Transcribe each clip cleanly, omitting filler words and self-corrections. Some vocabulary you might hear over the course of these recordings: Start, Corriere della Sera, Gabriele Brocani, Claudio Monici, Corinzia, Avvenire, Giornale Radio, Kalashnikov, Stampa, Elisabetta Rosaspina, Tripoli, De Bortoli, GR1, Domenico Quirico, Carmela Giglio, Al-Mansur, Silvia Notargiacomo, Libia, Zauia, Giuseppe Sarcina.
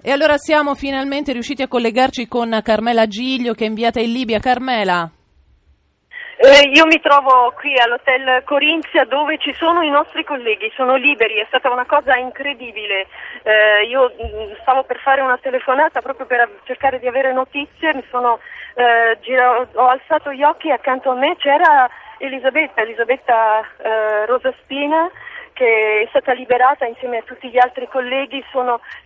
E allora siamo finalmente riusciti a collegarci con Carmela Giglio, che è inviata in Libia. Carmela. Io mi trovo qui all'hotel Corinzia, dove ci sono i nostri colleghi, sono liberi, è stata una cosa incredibile. Io stavo per fare una telefonata proprio per cercare di avere notizie, ho alzato gli occhi e accanto a me c'era Elisabetta Rosaspina, che è stata liberata insieme a tutti gli altri colleghi,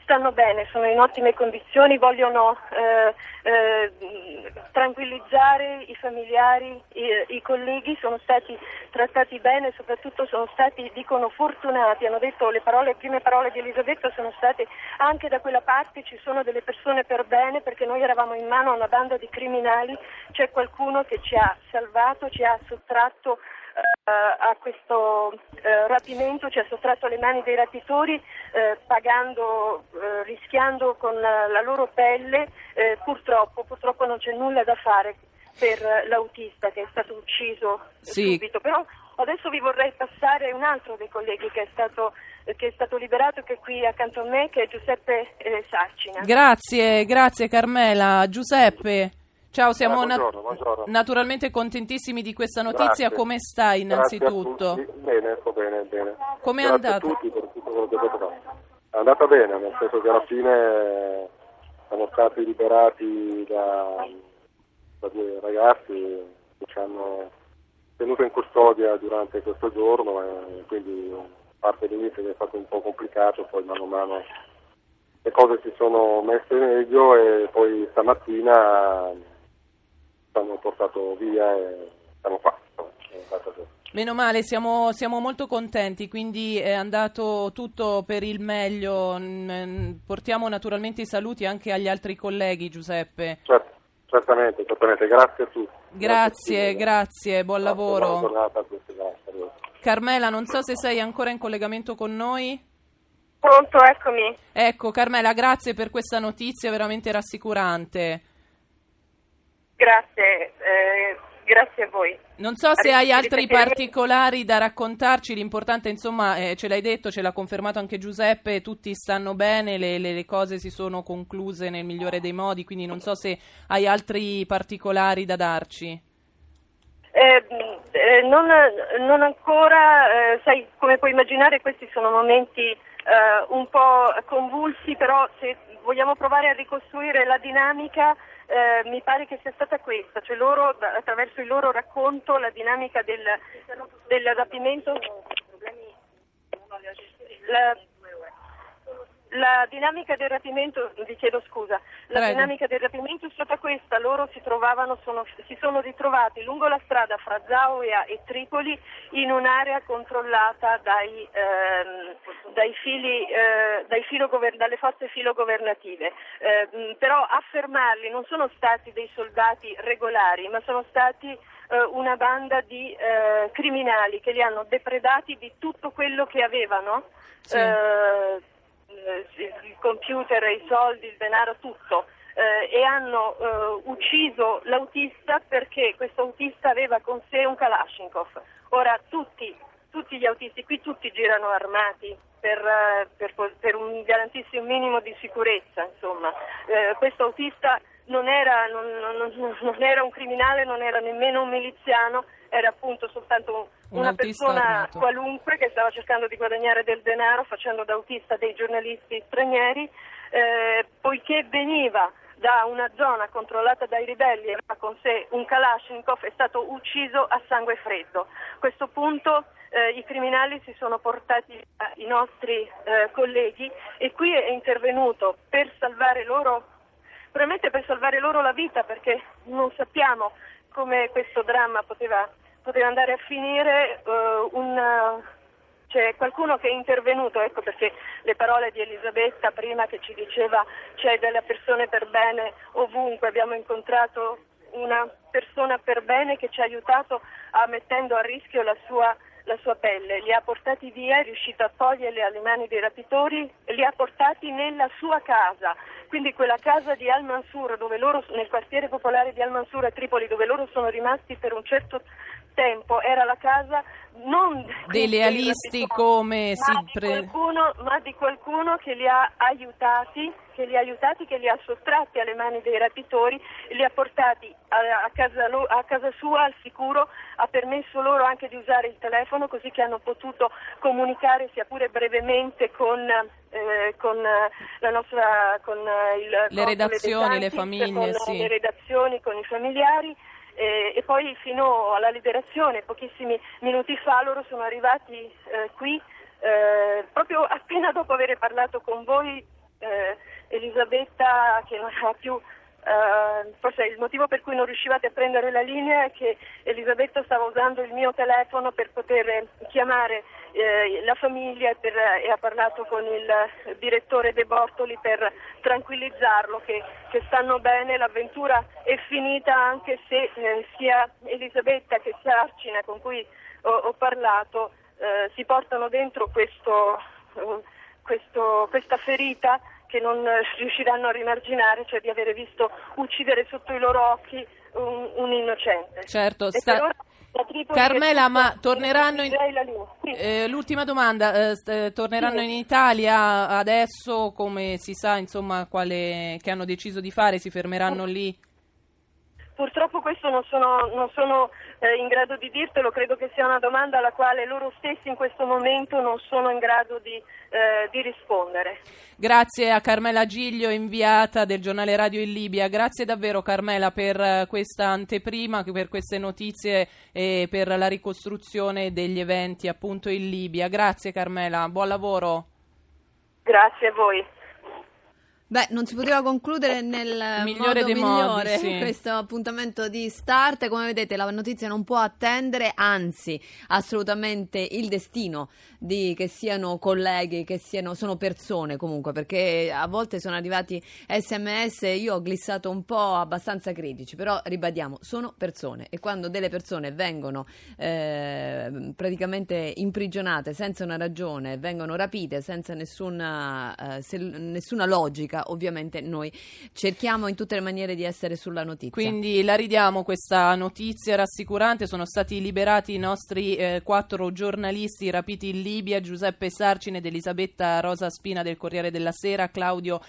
stanno bene, sono in ottime condizioni, vogliono tranquillizzare i familiari, i colleghi, sono stati trattati bene, soprattutto sono stati, dicono, fortunati, hanno detto le prime parole di Elisabetta sono state: anche da quella parte ci sono delle persone per bene, perché noi eravamo in mano a una banda di criminali, c'è qualcuno che ci ha salvato, ci ha sottratto a questo rapimento, ci ha sottratto alle mani dei rapitori, rischiando con la loro pelle. Purtroppo non c'è nulla da fare per l'autista che è stato ucciso subito, però adesso vi vorrei passare un altro dei colleghi che è stato liberato, che è qui accanto a me, che è Giuseppe Sarcina. Grazie Carmela. Giuseppe, ciao, siamo buongiorno. Naturalmente contentissimi di questa notizia. Grazie. Come stai innanzitutto? Bene. Come è andata? È andata bene, nel senso che alla fine siamo stati liberati da due ragazzi che ci hanno tenuto in custodia durante questo giorno, e quindi parte dell'inizio è stato un po' complicato, poi mano a mano le cose si sono messe meglio e poi stamattina ci hanno portato via e siamo qua. Meno male, siamo molto contenti, quindi è andato tutto per il meglio. Portiamo naturalmente i saluti anche agli altri colleghi, Giuseppe. Certo, certamente. Grazie a tutti. Grazie, buon lavoro. Buona giornata a tutti. Carmela, non so se sei ancora in collegamento con noi. Pronto, eccomi. Ecco, Carmela, grazie per questa notizia veramente rassicurante. Grazie a voi. Non so se hai altri particolari da raccontarci, l'importante insomma ce l'hai detto, ce l'ha confermato anche Giuseppe, tutti stanno bene, le cose si sono concluse nel migliore dei modi, quindi non so se hai altri particolari da darci. Non ancora, sai, come puoi immaginare questi sono momenti un po' convulsi, però se vogliamo provare a ricostruire la dinamica, mi pare che sia stata questa, cioè loro, attraverso il loro racconto, la dinamica del rapimento, la dinamica del rapimento, vi chiedo scusa, dinamica del rapimento è stata questa: loro si sono ritrovati lungo la strada fra Zauia e Tripoli, in un'area controllata dalle forze filogovernative, però a fermarli non sono stati dei soldati regolari, ma sono stati una banda di criminali che li hanno depredati di tutto quello che avevano, sì. Il computer, i soldi, il denaro, tutto, e hanno ucciso l'autista, perché questo autista aveva con sé un Kalashnikov. Ora tutti gli autisti qui girano armati per garantirsi un minimo di sicurezza, insomma. Questo autista non era un criminale, non era nemmeno un miliziano, era appunto soltanto una persona armato, qualunque, che stava cercando di guadagnare del denaro facendo da autista dei giornalisti stranieri, poiché veniva da una zona controllata dai ribelli e aveva con sé un Kalashnikov, è stato ucciso a sangue freddo. A questo punto i criminali si sono portati i nostri colleghi, e qui è intervenuto per salvare loro la vita, perché non sappiamo come questo dramma poteva andare a finire. C'è qualcuno che è intervenuto, ecco perché le parole di Elisabetta prima, che ci diceva c'è delle persone per bene ovunque. Abbiamo incontrato una persona per bene che ci ha aiutato, mettendo a rischio la sua pelle, li ha portati via, è riuscito a toglierli alle mani dei rapitori, li ha portati nella sua casa, quindi quella casa di Al-Mansur, dove loro, nel quartiere popolare di Al-Mansur a Tripoli, dove loro sono rimasti per un certo tempo, era la casa non delealisti come ma di qualcuno che li ha aiutati, che li ha sottratti alle mani dei rapitori, li ha portati a casa sua al sicuro, ha permesso loro anche di usare il telefono, così che hanno potuto comunicare sia pure brevemente con le redazioni, con i familiari. E poi fino alla liberazione, pochissimi minuti fa, loro sono arrivati qui proprio appena dopo aver parlato con voi, Elisabetta, che non ha più, forse il motivo per cui non riuscivate a prendere la linea è che Elisabetta stava usando il mio telefono per poter chiamare la famiglia e ha parlato con il direttore De Bortoli per tranquillizzarlo che stanno bene, l'avventura è finita, anche se sia Elisabetta che Sarcina, con cui ho parlato, si portano dentro questa ferita che non riusciranno a rimarginare, cioè di avere visto uccidere sotto i loro occhi un innocente. Certo. Carmela, ma torneranno l'ultima domanda, torneranno in Italia adesso, come si sa, insomma, che hanno deciso di fare, si fermeranno lì? Purtroppo questo non sono in grado di dirtelo, credo che sia una domanda alla quale loro stessi in questo momento non sono in grado di rispondere. Grazie a Carmela Giglio, inviata del Giornale Radio in Libia. Grazie davvero, Carmela, per questa anteprima, per queste notizie e per la ricostruzione degli eventi appunto in Libia. Grazie, Carmela, buon lavoro. Grazie a voi. Beh, non si poteva concludere nel migliore modi, sì, questo appuntamento di Start. Come vedete, la notizia non può attendere, anzi, assolutamente il destino di che siano colleghi, sono persone comunque, perché a volte sono arrivati SMS, io ho glissato un po' abbastanza critici, però ribadiamo, sono persone, e quando delle persone vengono praticamente imprigionate senza una ragione, vengono rapite senza nessuna logica, ovviamente noi cerchiamo in tutte le maniere di essere sulla notizia. Quindi la ridiamo questa notizia rassicurante: sono stati liberati i nostri 4 giornalisti rapiti in Libia, Giuseppe Sarcina ed Elisabetta Rosaspina del Corriere della Sera, Claudio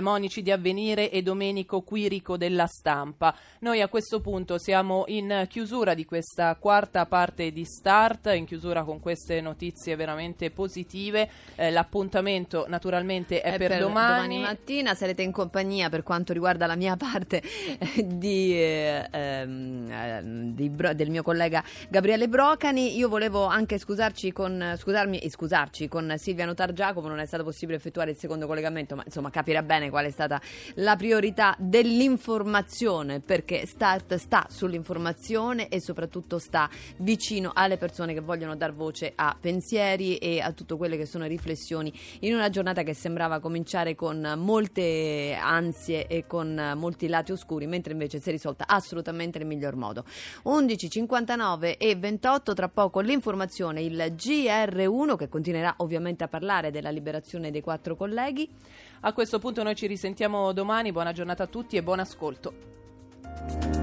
Monici di Avvenire e Domenico Quirico della Stampa. Noi a questo punto siamo in chiusura di questa quarta parte di Start, in chiusura con queste notizie veramente positive. L'appuntamento naturalmente è per domani mattina, sarete in compagnia, per quanto riguarda la mia parte, del mio collega Gabriele Brocani. Io volevo anche scusarmi con Silvia Notargiacomo, non è stato possibile effettuare il secondo collegamento, ma insomma capirà bene qual è stata la priorità dell'informazione, perché Start sta sull'informazione e soprattutto sta vicino alle persone che vogliono dar voce a pensieri e a tutte quelle che sono riflessioni in una giornata che sembrava cominciare con molte ansie e con molti lati oscuri, mentre invece si è risolta assolutamente nel miglior modo. 11:59 e 28, tra poco l'informazione, il GR1 che continuerà ovviamente a parlare della liberazione dei 4 colleghi. A questo punto noi ci risentiamo domani, buona giornata a tutti e buon ascolto.